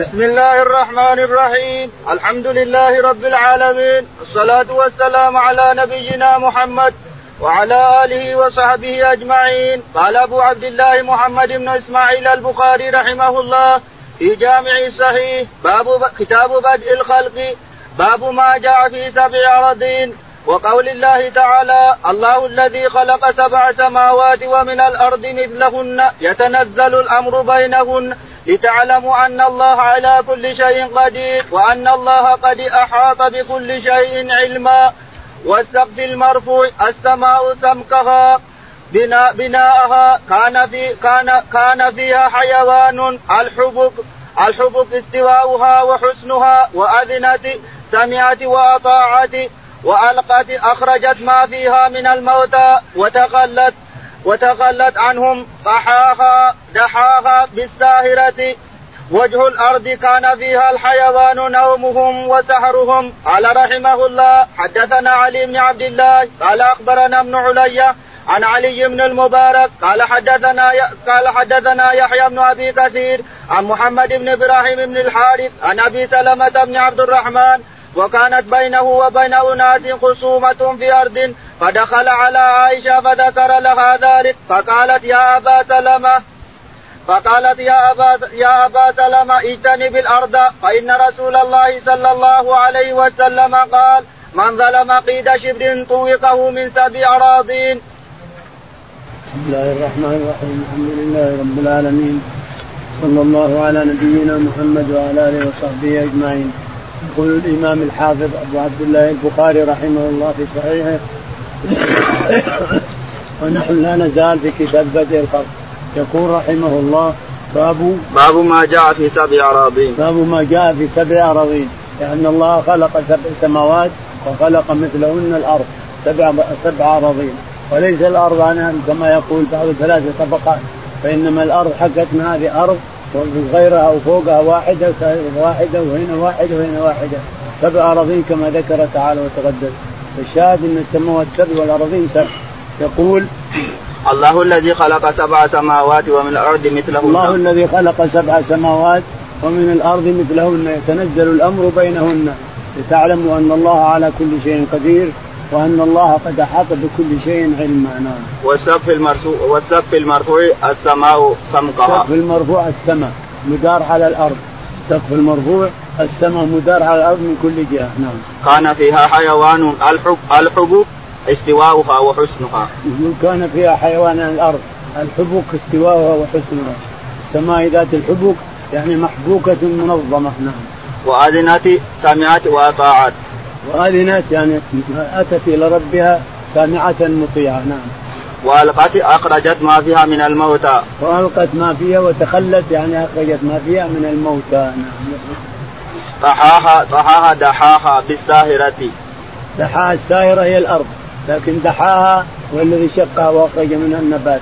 بسم الله الرحمن الرحيم. الحمد لله رب العالمين، والصلاة والسلام على نبينا محمد وعلى آله وصحبه أجمعين. قال أبو عبد الله محمد بن إسماعيل البخاري رحمه الله في جامع الصحيح: باب كتاب بدء الخلق، باب ما جاء في سبع أراضين. وقول الله تعالى: الله الذي خلق سبع سماوات ومن الأرض مثلهن يتنزل الأمر بينهن لتعلموا أن الله على كل شيء قدير وأن الله قد أحاط بكل شيء علما. والسقف المرفوع، السماء سمكها بناءها كان فيها حيوان. الحبك استواؤها وحسنها، وأذنت سمعت وأطاعت، وألقت أخرجت ما فيها من الموتى وتخلت عنهم. دحاها بالساهرة. وجه الأرض كان فيها الحيوان نومهم وسهرهم. قال رحمه الله: حدثنا علي بن عبد الله قال أخبرنا ابن علي عن علي بن المبارك قال حدثنا يحيى بن أبي كثير عن محمد بن إبراهيم بن الحارث عن أبي سلمة بن عبد الرحمن: وكانت بينه وبين أناس خصومة في أرض، فدخل على عائشة فذكر لها ذلك، فقالت يا أبا سلمة اجتنب الأرض، فإن رسول الله صلى الله عليه وسلم قال: من ظلم قيد شبر طوقه من سبع أراضين. بسم الله الرحمن الرحيم. الحمد لله رب العالمين، صلى الله على نبينا محمد وعلى آله وصحبه أجمعين. يقول الإمام الحافظ أبو عبد الله البخاري رحمه الله في صحيحه: ونحن لا نزال في كتاب بدء الخلق. يقول رحمه الله: باب ما جاء في سبع أراضين. باب ما جاء في سبع أراضين، لأن الله خلق سبع سماوات وخلق مثلهن الأرض، سبع أراضين. وليس الأرض كما يقول بعض ثلاثة طبقات، فإنما الأرض حقتنا هذه أرض وغيرها وفوقها واحدة وهنا واحدة، سبع أراضين كما ذكر تعالى وتقدم. فالشاهد أن السماوات سبع والأراضين سبع. يقول: الله الذي خلق سبع سماوات ومن الأرض مثلهن. الله الذي خلق سبع سماوات ومن الأرض مثلهن يتنزل الأمر بينهن لتعلموا أن الله على كل شيء قدير وأن الله قد أحاط بكل شيء علما. والسقف المرفوع، السماء سمكها. السقف المرفوع، السماء مدار على الأرض. السقف المرفوع، السماء مدار على الأرض من كل جهة. كان فيها حيوان. الحبوب استواؤها وحسنها. كان فيها حيوان الأرض، الحبوك استواؤها وحسنها. السماء ذات الحبوك يعني محبوكة منظمة. وأذنت سمعت وأطاعت. وآذنات يعني أتت إلى ربها سامعة مطيعة. وألقت أخرجت ما فيها من الموتى. وألقت ما فيها وتخلت يعني أخرجت ما فيها من الموتى. طحاها دحاها بالساهرة. دحاها الساهرة هي الأرض، لكن دحاها والذي شقها وأخرج منها النبات.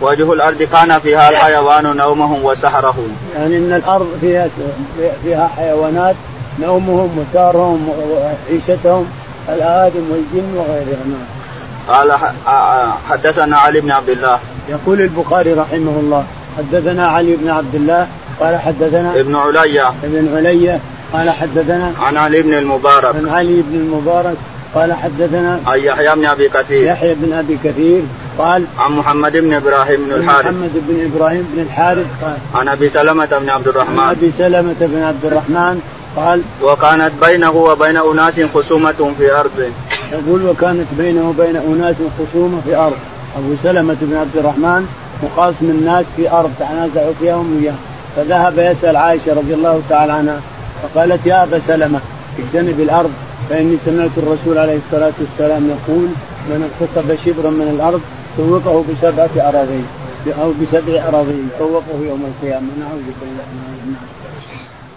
وجه الأرض كان فيها الحيوان نومهم وسهرهم، يعني إن الأرض فيها حيوانات نومهم وسهرهم وعيشتهم، الآدم والجن وغيرهم. قال: حدثنا علي بن عبد الله. يقول البخاري رحمه الله: حدثنا علي بن عبد الله قال حدثنا ابن علية قال حدثنا عن علي بن المبارك قال حدثنا عن يحيى بن أبي كثير قال عن محمد بن إبراهيم بن الحارث قال عن أبي سلمة بن عبد الرحمن قال: وكانت بينه وبين أناس خصومة في أرض. يقول: وكانت بينه وبين أناس خصومة في أرض. أبو سلمة بن عبد الرحمن مقاص من الناس في أرض تنازعوا فيها وياه، فذهب يسأل عائشة رضي الله تعالى عنها، فقالت: يا أبا سلمة اجتنب الأرض، فإني سمعت الرسول عليه الصلاة والسلام يقول: من اغتصب شبرا من الأرض طوقه بسبعة أراضين أو بسبع أراضين، طوقه يوم القيامة. نعوذ بالله.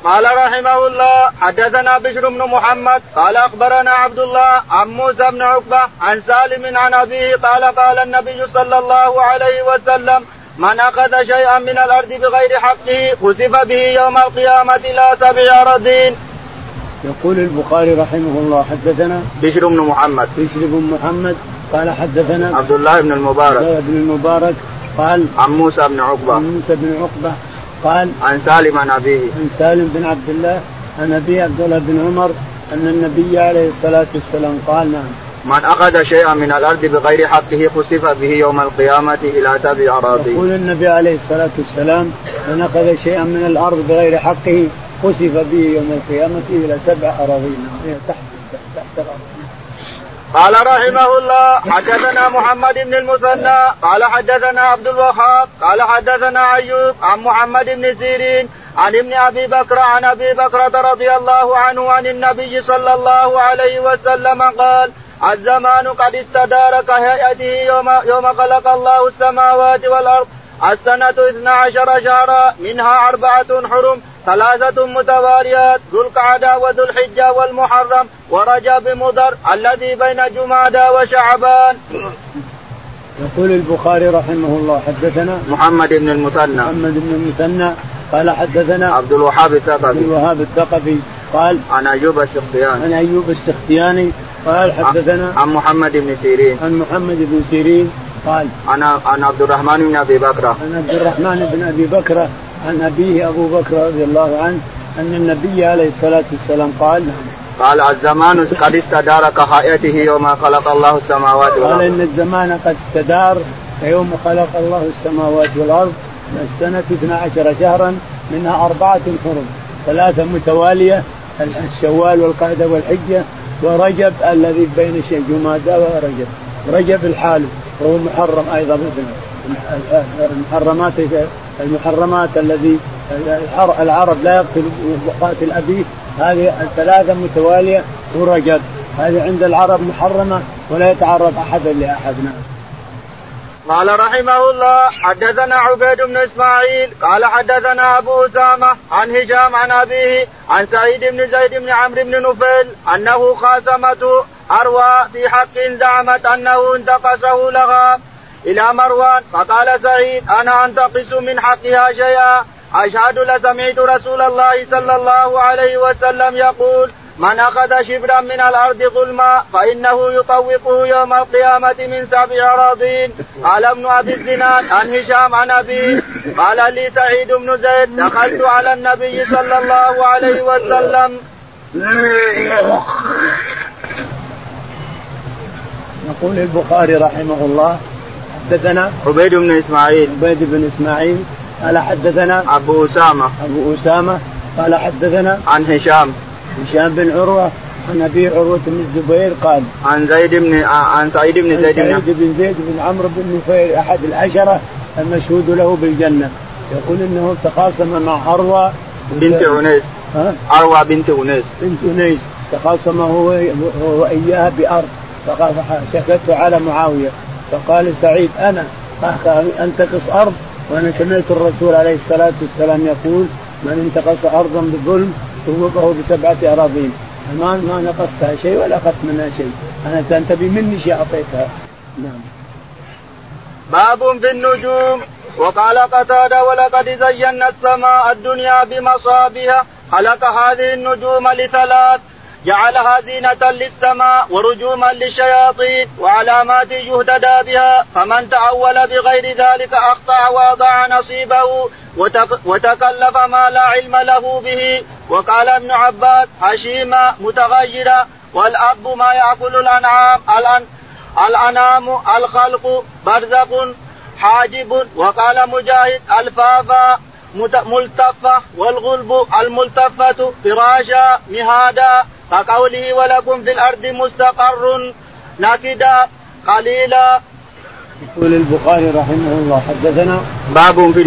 قال رحمه الله: حدثنا بشر بن محمد قال أخبرنا عبد الله عن موسى بن عقبة عن سالم عن أبيه قال: قال النبي صلى الله عليه وسلم: من أخذ شيئا من الأرض بغير حقه خسف به يوم القيامة إلى سبع أراضين. يقول البخاري رحمه الله: حدثنا بشر بن محمد قال حدثنا عبد الله بن المبارك قال عن موسى بن عقبة قال عن سالم عن أبيه عن سالم بن عبد الله عن أبي عبد الله بن عمر أن النبي عليه الصلاة والسلام قال نعم من أخذ شيئا من الأرض بغير حقه خسف به يوم القيامة إلى سبع أراضي. يقول النبي عليه الصلاة والسلام من أخذ شيئا من الأرض بغير حقه خسف به يوم القيامة إلى سبع أراضي تحت الأرض. قال رحمه الله حدثنا محمد بن المثنى قال حدثنا عبد الوهاب قال حدثنا أيوب عن محمد بن سيرين عن ابن أبي بكر عن أبي بكرة رضي الله عنه عن النبي صلى الله عليه وسلم قال الزمان قد استدار كهيئته يوم خلق الله السماوات والأرض السنة 12 شهرا منها 4 حرم 3 متواريات ذو القعدة وذو الحجة والمحرم ورجب مضر الذي بين جمادى وشعبان. يقول البخاري رحمه الله حدثنا محمد بن المثنى قال حدثنا عبد الوهاب الثقفي قال عن أيوب السختياني قال حدثنا عن محمد بن سيرين قال عن عبد الرحمن بن أبي بكرة عن أبيه أبو بكر رضي الله عنه أن النبي عليه الصلاة والسلام قال الزمان قد استدار كهيئته يوم خلق الله السماوات والأرض. قال إن الزمان قد استدار يوم خلق الله السماوات والأرض السنة 12 شهرا منها 4 حرم 3 متوالية الشوال والقعدة والحجة ورجب الذي بين جمادى ورجب. رجب الحال وهو محرم أيضا المحرمات الذي العرب لا يقتل قاتل أبيه هذه 3 متوالية ورجب هذه عند العرب محرمة ولا يتعرض أحد لأحدنا. قال رحمه الله حدثنا عبيد بن إسماعيل قال حدثنا أبو أسامة عن هشام عن أبيه عن سعيد بن زيد بن عمرو بن نفيل أنه خاصمته أروى في حق زعمت أنه انتقصه لها إلى مروان فقال سعيد أنا أنتقص من حقها شيئا أشهد لسمعت رسول الله صلى الله عليه وسلم يقول من أخذ شبرا من الأرض ظلما فإنه يطوقه يوم القيامة من 7 أراضين. قال ابن أبي الزناد عن هشام عن أبيه قال لي سعيد بن زيد دخلت على النبي صلى الله عليه وسلم. نقول البخاري رحمه الله حدثنا عبيد بن إسماعيل قال حدثنا أبو أسامة قال حدثنا عن هشام بن عروة عن أبي عروة بن الزبير قال عن سعيد بن زيد بن عمرو بن نفيل أحد العشرة المشهود له بالجنة. يقول إنه تخاصم مع عروة بنت أنيس تخاصمه هو إياها بأرض شكته على معاوية فقال سعيد أنا أنتقص أرض وأنا سمعت الرسول عليه الصلاة والسلام يقول من انتقص أرضا بالظلم طوقه ب7 أراضين ما نقصتها شيء ولا أخذت منها شيء أنا سأنتبه مني شيء أعطيتها. نعم. باب في النجوم. وقال قتادة ولقد زينا السماء الدنيا بمصابيح خلق هذه النجوم ل3 جعلها زينة للسماء ورجوما للشياطين وعلامات يهتدى بها فمن تأول بغير ذلك أخطأ وأضاع نصيبه وتكلف ما لا علم له به. وقال ابن عباس هشيمة متغيرة والأب ما يأكل الأنعام الخلق برزق حاجب. وقال مجاهد الفافة ملتفة والغلب الملتفة فراشا مهادا فقوله ولكم في الأرض مستقر نكدا قليلا. يقول البخاري رحمه الله حدثنا باب في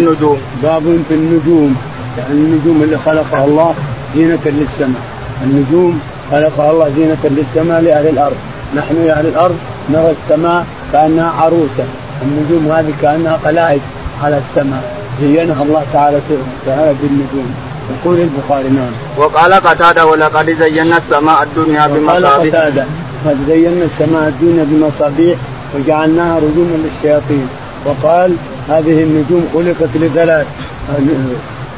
النجوم يعني النجوم اللي خلقها الله زينة للسماء. النجوم خلقها الله زينة للسماء لأهل الأرض نحن يا أهل الأرض نرى السماء كأنها عروسة النجوم هذه كأنها قلائد على السماء زينها الله تعالى بالنجوم. يقول البخاري نعم. وقال قتادة ولقد زينا السماء الدنيا بمصابيح. قد زينا السماء الدنيا بمصابيح وجعلناها رجوما للشياطين. وقال هذه النجوم خلقت ل3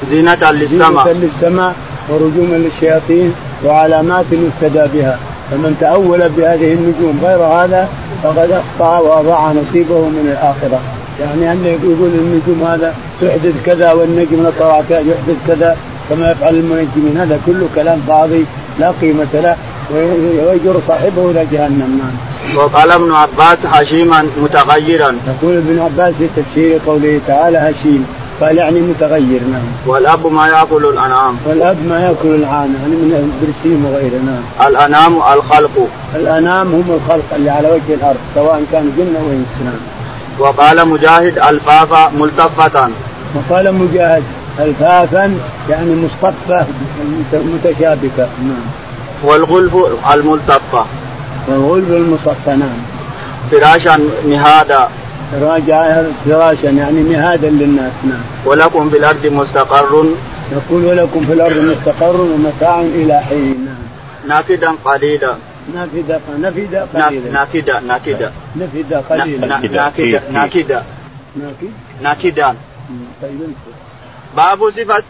زينة للسماء ورجوما للشياطين وعلامات يهتدى بها فمن تأول بهذه النجوم غير هذا فقد أخطأ وأضاع نصيبه من الآخرة يعني أنه يقول النجم هذا تحدث كذا والنجم نطلع يحدث كذا كما يفعل المنجمين، هذا كله كلام فاضي لا قيمة له ويجر صاحبه إلى جهنم. وقال ابن عباس هشيما متغيرا، يقول ابن عباس في تفسير قوله تعالى هشيم قال يعني متغير. والأب ما يأكل الأنعام، والأب ما يأكل العانة يعني من البرسيم وغيره. الأنعام الخلق، الأنعام هم الخلق اللي على وجه الأرض سواء كان جنة أو إنسان. وقال مجاهد الفافا ملتفة، وقال مجاهد الفافا يعني مصطفة متشابكة. والغلف الملتفة، والغلف المصطفة. فراشا مهادا، فراشا يعني مهادا للناس. ولكم في الأرض مستقر، يقول ولكم في الأرض مستقر ومتاع إلى حين. نافدا قليلا، نافدا قليلا. باب صفة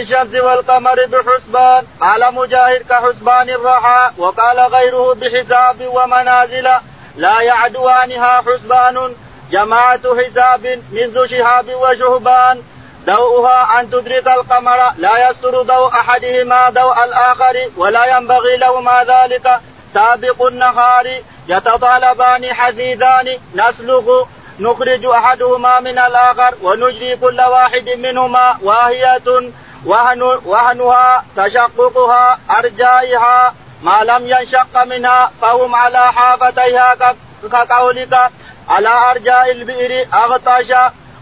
الشمس والقمر بحسبان. قال مجاهد كحسبان الرحى، وقال غيره بحساب ومنازل لا يعدوانها حسبان، جماعة حساب منذ شهاب وشهبان، ضوءها أن تدرك القمر لا يستر ضوء أحدهما ضوء الآخر، ولا ينبغي لهما ذلك، سابق النهار، يتطالبان حثيثان، نسلخ نخرج أحدهما من الآخر ونجري كل واحد منهما واهية، وهنها تشققها أرجائها ما لم ينشق منها، فهم على حافتيها كقولك على أرجاء البئر أغطش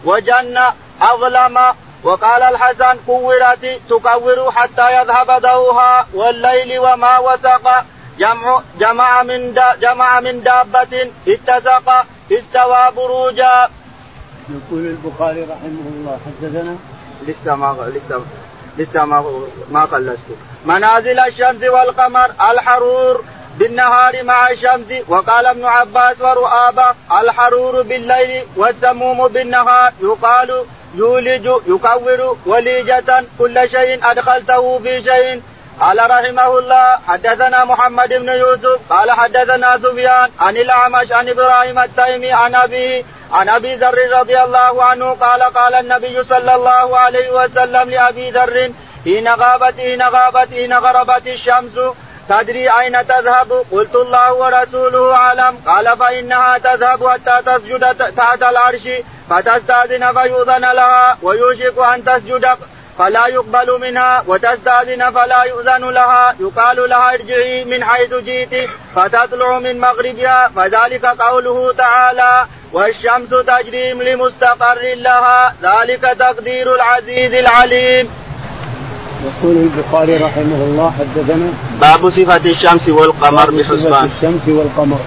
وجن أظلم. وقال الحسن كورت تكور حتى يذهب ضوءها، والليل وما وسق جمع من دابة اتسق استوى بروجا. يقول البخاري رحمه الله حدثنا لسه ما خلصته. منازل الشمس والقمر الحرور بالنهار مع الشمس. وقال ابن عباس ورؤابه الحرور بالليل والسموم بالنهار، يقال يولج يكور وليجة كل شيء أدخلته في شيء. قال رحمه الله حدثنا محمد بن يوسف قال حدثنا سفيان عن الأعمش عن إبراهيم التيمي عن أبي ذر رضي الله عنه قال قال النبي صلى الله عليه وسلم لأبي ذر إن غربت الشمس تدري أين تذهب؟ قلت الله ورسوله أعلم. قال فإنها تذهب حتى تسجد تحت العرش فتستأذن فيؤذن لها، ويوشك أن تسجد فلا يقبل منها، وتستأذن فلا يؤذن لها، يقال لها ارجعي من حيث جئت، فتطلع من مغربها، فذلك قوله تعالى والشمس تجري لمستقر لها، ذلك تقدير العزيز العليم. يقول البخاري رحمه الله حدثنا باب صفة الشمس والقمر بحسبان. الشمس والقمر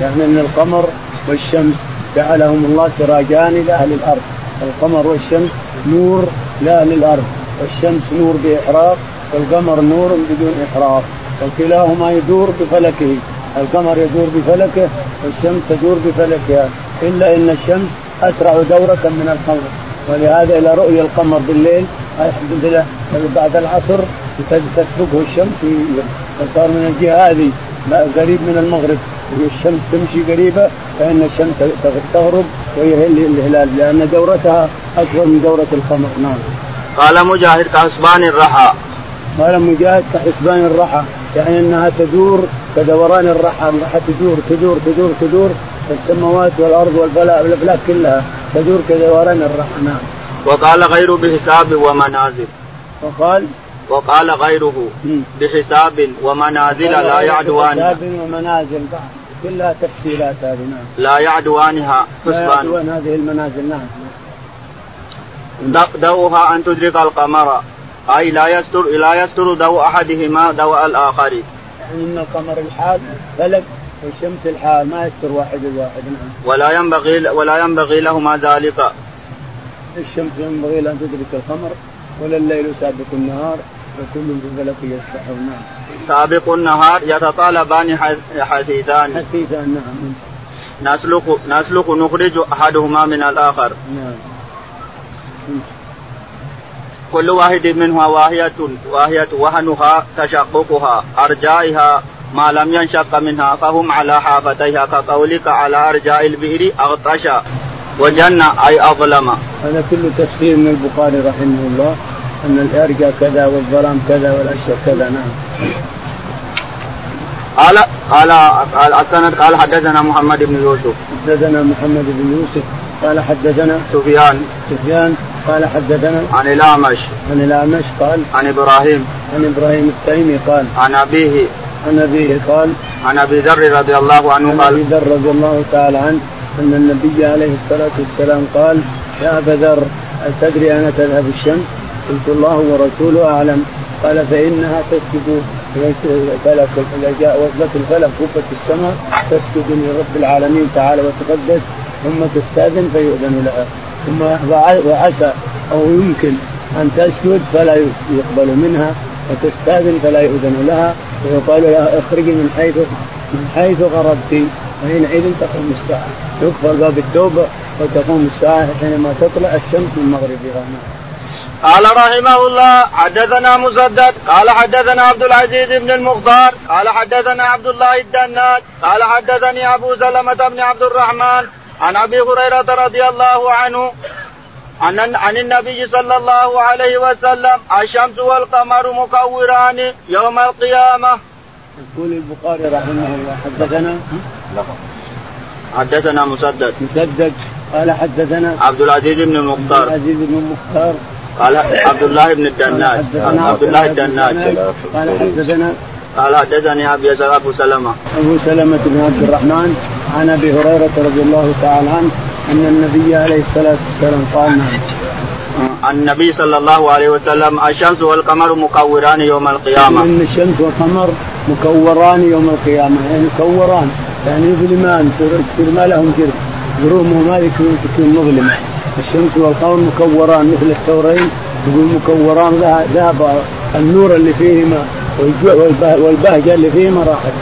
يعني أن القمر والشمس جعلهم الله سراجان لأهل الأرض، القمر والشمس نور لأهل الأرض، والشمس نور بإحراق والقمر نور بدون إحراق، وكلاهما يدور بفلكه، القمر يدور بفلكه والشمس تدور بفلكها، إلا إن الشمس أسرع دورة من القمر، ولهذا إلى رؤية القمر بالليل بعد العصر تسبقه الشمس، فصار من الجهة هذه قريب من المغرب والشمس تمشي قريبة، فإن الشمس تغرب ويهل الهلال لأن دورتها أكبر من دورة القمر. نعم. قال مجاهد كحسبان الرحى، قال مجاهد كحسبان الرحى يعني أنها تدور كدوران الرحى، الرحى تدور تدور تدور تدور السماوات والأرض والفلك كلها تدور كدوران الرحى. نعم. وقال غير بحساب ومنازل، وقال غيره بحساب ومنازل لا يعدوانها، بحساب ومنازل كلها تفصيلات هذه. نعم. لا يعدوانها حسبان هذه المنازل. نعم. ضوءها أن تدرك القمر أي لا يستر ضوء أحدهما ضوء الآخر، يعني إن القمر الحال فلك والشمس الحال ما يستر واحد الواحد. نعم. ولا ينبغي لهما ذلك، الشمس ينبغي أن تدرك القمر ولا الليل سابق النهار وكل بفلك يسبحون. سابق النهار يتطالبان حثيثان. نعم. نسلك نخرج أحدهما من الآخر. نعم. كل واحد منها واهية وهنها تشققها أرجائها ما لم ينشق منها، فهم على حافتيها كقولك على أرجاء البئر أغطش. وجنة أي أظلم. هذا كله تفسير من البخاري رحمه الله أن الأرجاء كذا والظلام كذا والأشياء كذا. نعم. قال السند قال حدثنا محمد بن يوسف. حدثنا محمد بن يوسف قال حدثنا سفيان قال حدثنا عن الأعمش قال عن إبراهيم التيمي قال عن أبيه قال عن أبي ذر رضي الله عنه قال أن النبي عليه الصلاة والسلام قال: يا أبا ذر أتدري أين تذهب الشمس؟ قلت: الله ورسوله أعلم. قال: فإنها تسجد فلك إذا جاء وصلت الفلك كفت السماء تسجد لرب العالمين تعالى وتقدس ثم تستأذن فيؤذن لها، ثم وعسى أو يمكن أن تسجد فلا يقبل منها وتستأذن فلا يؤذن لها ويقال لها اخرجي من حيث غربت، وحينئذ تقوم الساعة، يقفل باب التوبة وتقوم الساعة حينما تطلع الشمس من مغربها. قال رحمه الله: حدثنا مسدد قال حدثنا عبد العزيز بن المختار قال حدثنا عبد الله الدناس قال حدثني أبو سلمة بن عبد الرحمن عن أبي هريرة رضي الله عنه عن النبي صلى الله عليه وسلم: الشمس والقمر مكوران يوم القيامة. يقول البخاري رحمه الله: حدثنا مسدد قال حدثنا عبد العزيز بن المختار قال عبد الله بن الدناس قال حدثنا قال حدثني أبو سلمة بن عبد الرحمن عن أبي هريرة رضي الله تعالى عنه أن النبي عليه الصلاة والسلام قال: النبي صلى الله عليه وسلم: الشمس والقمر مكوران يوم القيامة. إن الشمس والقمر مكوران يوم القيامة، يعني كوران يعني يظلمان، ما لهم جرم، جرومهم هذه تكون مظلمة. الشمس والقمر مكوران مثل الثورين، يقول مكوران ذهب النور اللي فيهما والبهجة اللي فيهما راحت.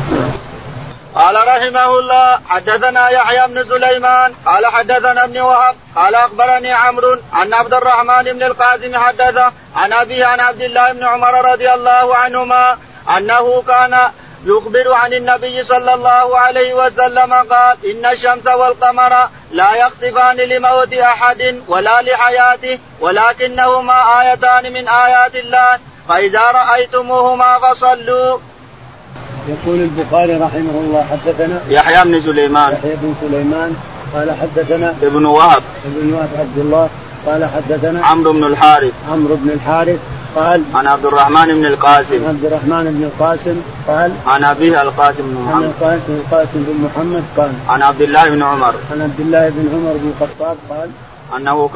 قال رحمه الله: حدثنا يحيى بن سليمان قال حدثنا ابن وهب قال أخبرني عمرو عن عبد الرحمن بن القاسم حدثه عن أبيه عن عبد الله بن عمر رضي الله عنهما أنه كان يخبر عن النبي صلى الله عليه وسلم قال: إن الشمس والقمر لا يخسفان لموت أحد ولا لحياته، ولكنهما آيتان من آيات الله، فإذا رأيتموهما فصلوا. يقول البخاري رحمه الله: حدثنا يحيى بن سليمان قال حدثنا ابن وهب عبد الله قال حدثنا عمرو بن الحارث قال عن عبد الرحمن بن القاسم قال عن أبيه القاسم بن محمد قال عن عبد الله بن عمر بن الخطاب قال أنه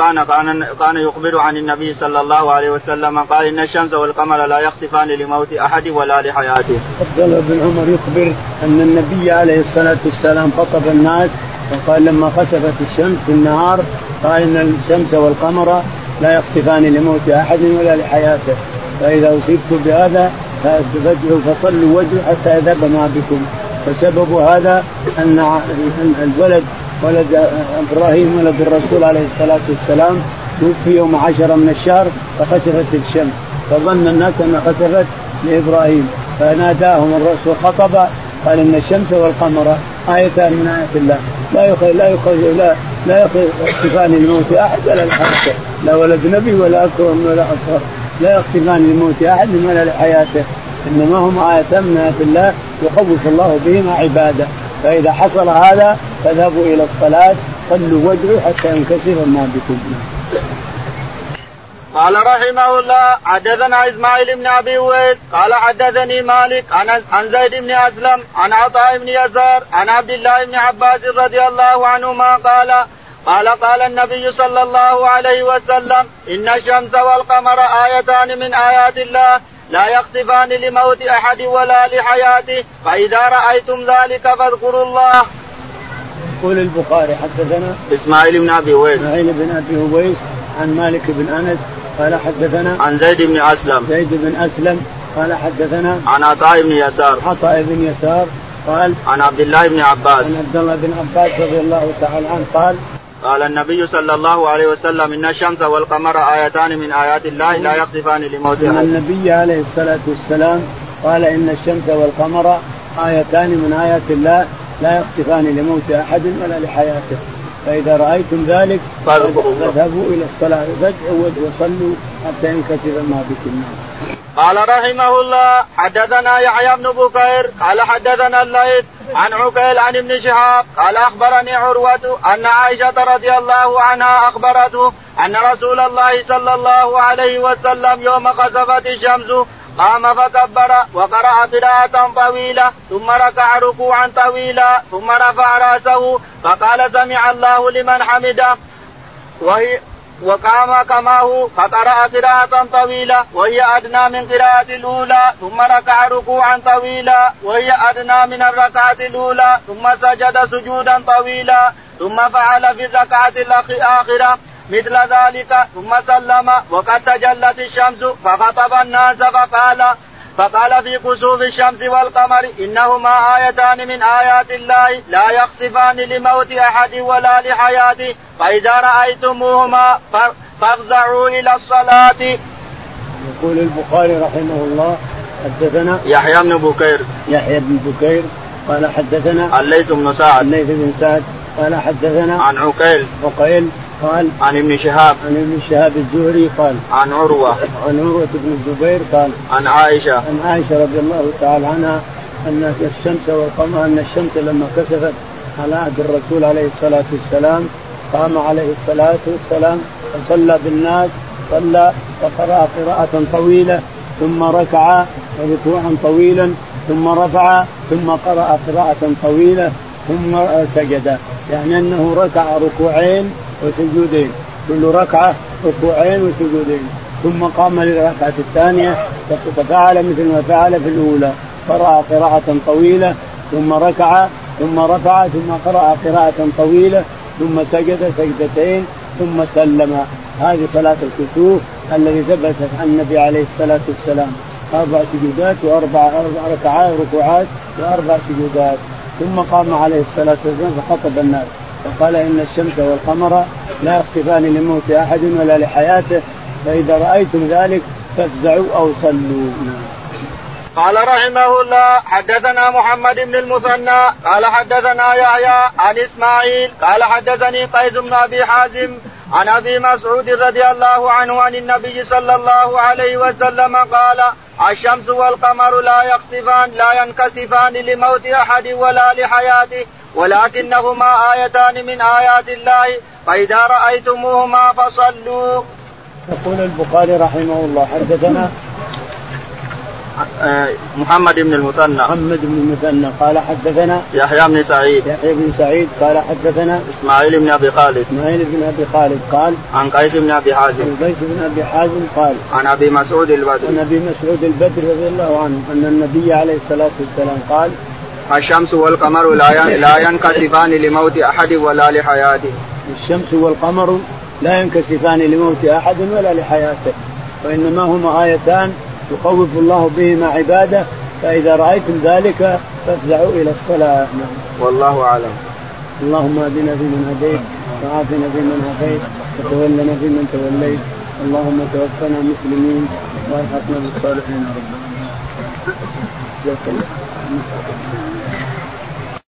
كان يخبر عن النبي صلى الله عليه وسلم قال: إن الشمس والقمر لا يخسفان لموت أحد ولا لحياته. عبد الله بن عمر يخبر أن النبي عليه الصلاة والسلام خطب الناس وقال: لما خسفت الشمس في النهار قال: إن الشمس والقمر لا يخسفان لموت أحد ولا لحياته، فإذا أصبت بهذا فصلوا وجه حتى يذهب ما بكم. فسبب هذا أن ولد إبراهيم ولد الرسول عليه الصلاة والسلام توفي يوم 10 من الشهر فخسفت الشمس، فظن الناس أن خسفت لإبراهيم، فناداهم الرسول خطبة قال: إن الشمس والقمر آيتان من آيات الله، لا يخسفان لموت أحد ولا لحياته، لا ولد نبي ولا أكرم ولا أصغر، لا يخسفان لموت أحد ولا لحياته، إنما هما آيتان من آيات الله يخوف الله بهما عباده، فإذا حصل هذا فذهبوا إلى الصلاة صلوا وجهه حتى ينكسر ما بكم. قال رحمه الله: حدثنا إسماعيل بن أبي ويس قال حدثني مالك عن زيد بن أسلم عن عطاء بن يسار عن عبد الله بن عباس رضي الله عنهما قال: قال النبي صلى الله عليه وسلم: إن الشمس والقمر آيتان من آيات الله، لا يخسفان لموت أحد ولا لحياته، فإذا رأيتم ذلك فاذكروا الله. يقول البخاري: حدثنا إسماعيل بن أبي هويس عن مالك بن أنس قال حدثنا عن زيد بن أسلم قال حدثنا عن عطاء بن يسار قال عن عبد الله بن عباس رضي الله تعالى عنه قال النبي صلى الله عليه وسلم: إن الشمس والقمر آيتان من آيات الله، لا يخسفان لموت أحد. النبي عليه الصلاة والسلام قال: إن الشمس والقمر آيتان من آيات الله، لا يخسفان لموت أحد ولا لحياته، فإذا رأيتم ذلك فاذهبوا إلى الصلاة فادعوا وصلوا حتى ينكسر ما بكم. قال رحمه الله حدثنا يحيى بن بكير قال حدثنا الليث عن عقيل عن ابن شهاب قال أخبرني عروة أن عائشة رضي الله عنها أخبرته أن رسول الله صلى الله عليه وسلم يوم خسفت الشمس قام فكبر وقرأ قراءة طويلة ثم ركع ركوعا طويلا ثم رفع رأسه فقال سمع الله لمن حمده وقام كما هو فقرأ قراءة طويلة وهي أدنى من قراءة الأولى ثم ركع ركوعا طويلا وهي أدنى من الركعة الأولى ثم سجد سجودا طويلا ثم فعل في الركعة الآخرة مثل ذلك ثم سلم وقد تجلت الشمس فخطب الناس فقال في كسوف الشمس والقمر إنهما آيتان من آيات الله لا يخسفان لموت أحد ولا لحياته فإذا رأيتموهما فافزعوا إلى الصلاة. يقول البخاري رحمه الله حدثنا يحيى بن بكير قال حدثنا الليث بن سعد قال حدثنا عن عقيل قال عن ابن شهاب الزهري قال عن عروة بن الزبير قال عن عائشة رضي الله تعالى عنها أن الشمس والقمر أن الشمس لما كسفت على عهد الرسول عليه الصلاة والسلام قام عليه الصلاة والسلام وصلى بالناس صلى وقرأ قراءة طويلة ثم ركع ركوعا طويلا ثم رفع ثم قرأ قراءة طويلة ثم سجد يعني أنه ركع ركوعين وسجودين كل ركعة ركوعين وسجودين ثم قام للركعة الثانية ففعل مثل ما فعل في الأولى قرأ قراءة طويلة ثم ركع ثم رفع ثم قرأ قراءة طويلة ثم سجد سجدتين ثم سلم. هذه صلاة الكسوف الذي ثبتت عن النبي عليه الصلاة والسلام 4 سجودات و4 ركعات و4 سجودات ثم قام عليه الصلاة والسلام فخطب الناس فقال إن الشمس والقمر لا يخسفان لموت أحد ولا لحياته فإذا رأيتم ذلك فافزعوا أو صلوا. قال رحمه الله حدثنا محمد بن المثنى قال حدثنا يحيى عن إسماعيل قال حدثني قيس بن أبي حازم عن أبي مسعود رضي الله عنه عن النبي صلى الله عليه وسلم قال الشمس والقمر لا ينكسفان لموت أحد ولا لحياته ولكنهما آيتان من آيات الله فإذا رأيتموهما فصلوا. يقول البخاري رحمه الله حدثنا محمد بن المثنى قال حدثنا يحيى بن سعيد قال حدثنا إسماعيل بن أبي خالد قال عن قيس بن أبي حازم قال عن أبي مسعود البدري رضي الله عنه أن النبي عليه الصلاة والسلام قال الشمس والقمر لا ينكسفان لموت أحد ولا لحياته وإنما هما آيتان يخوف الله بهما عباده فإذا رأيتم ذلك فافزعوا إلى الصلاة. والله أعلم. اللهم اهدنا فيمن هديت وعافنا فيمن عافيت وتولنا فيمن توليت اللهم توفنا مسلمين وارحمنا بالصالحين يا رب.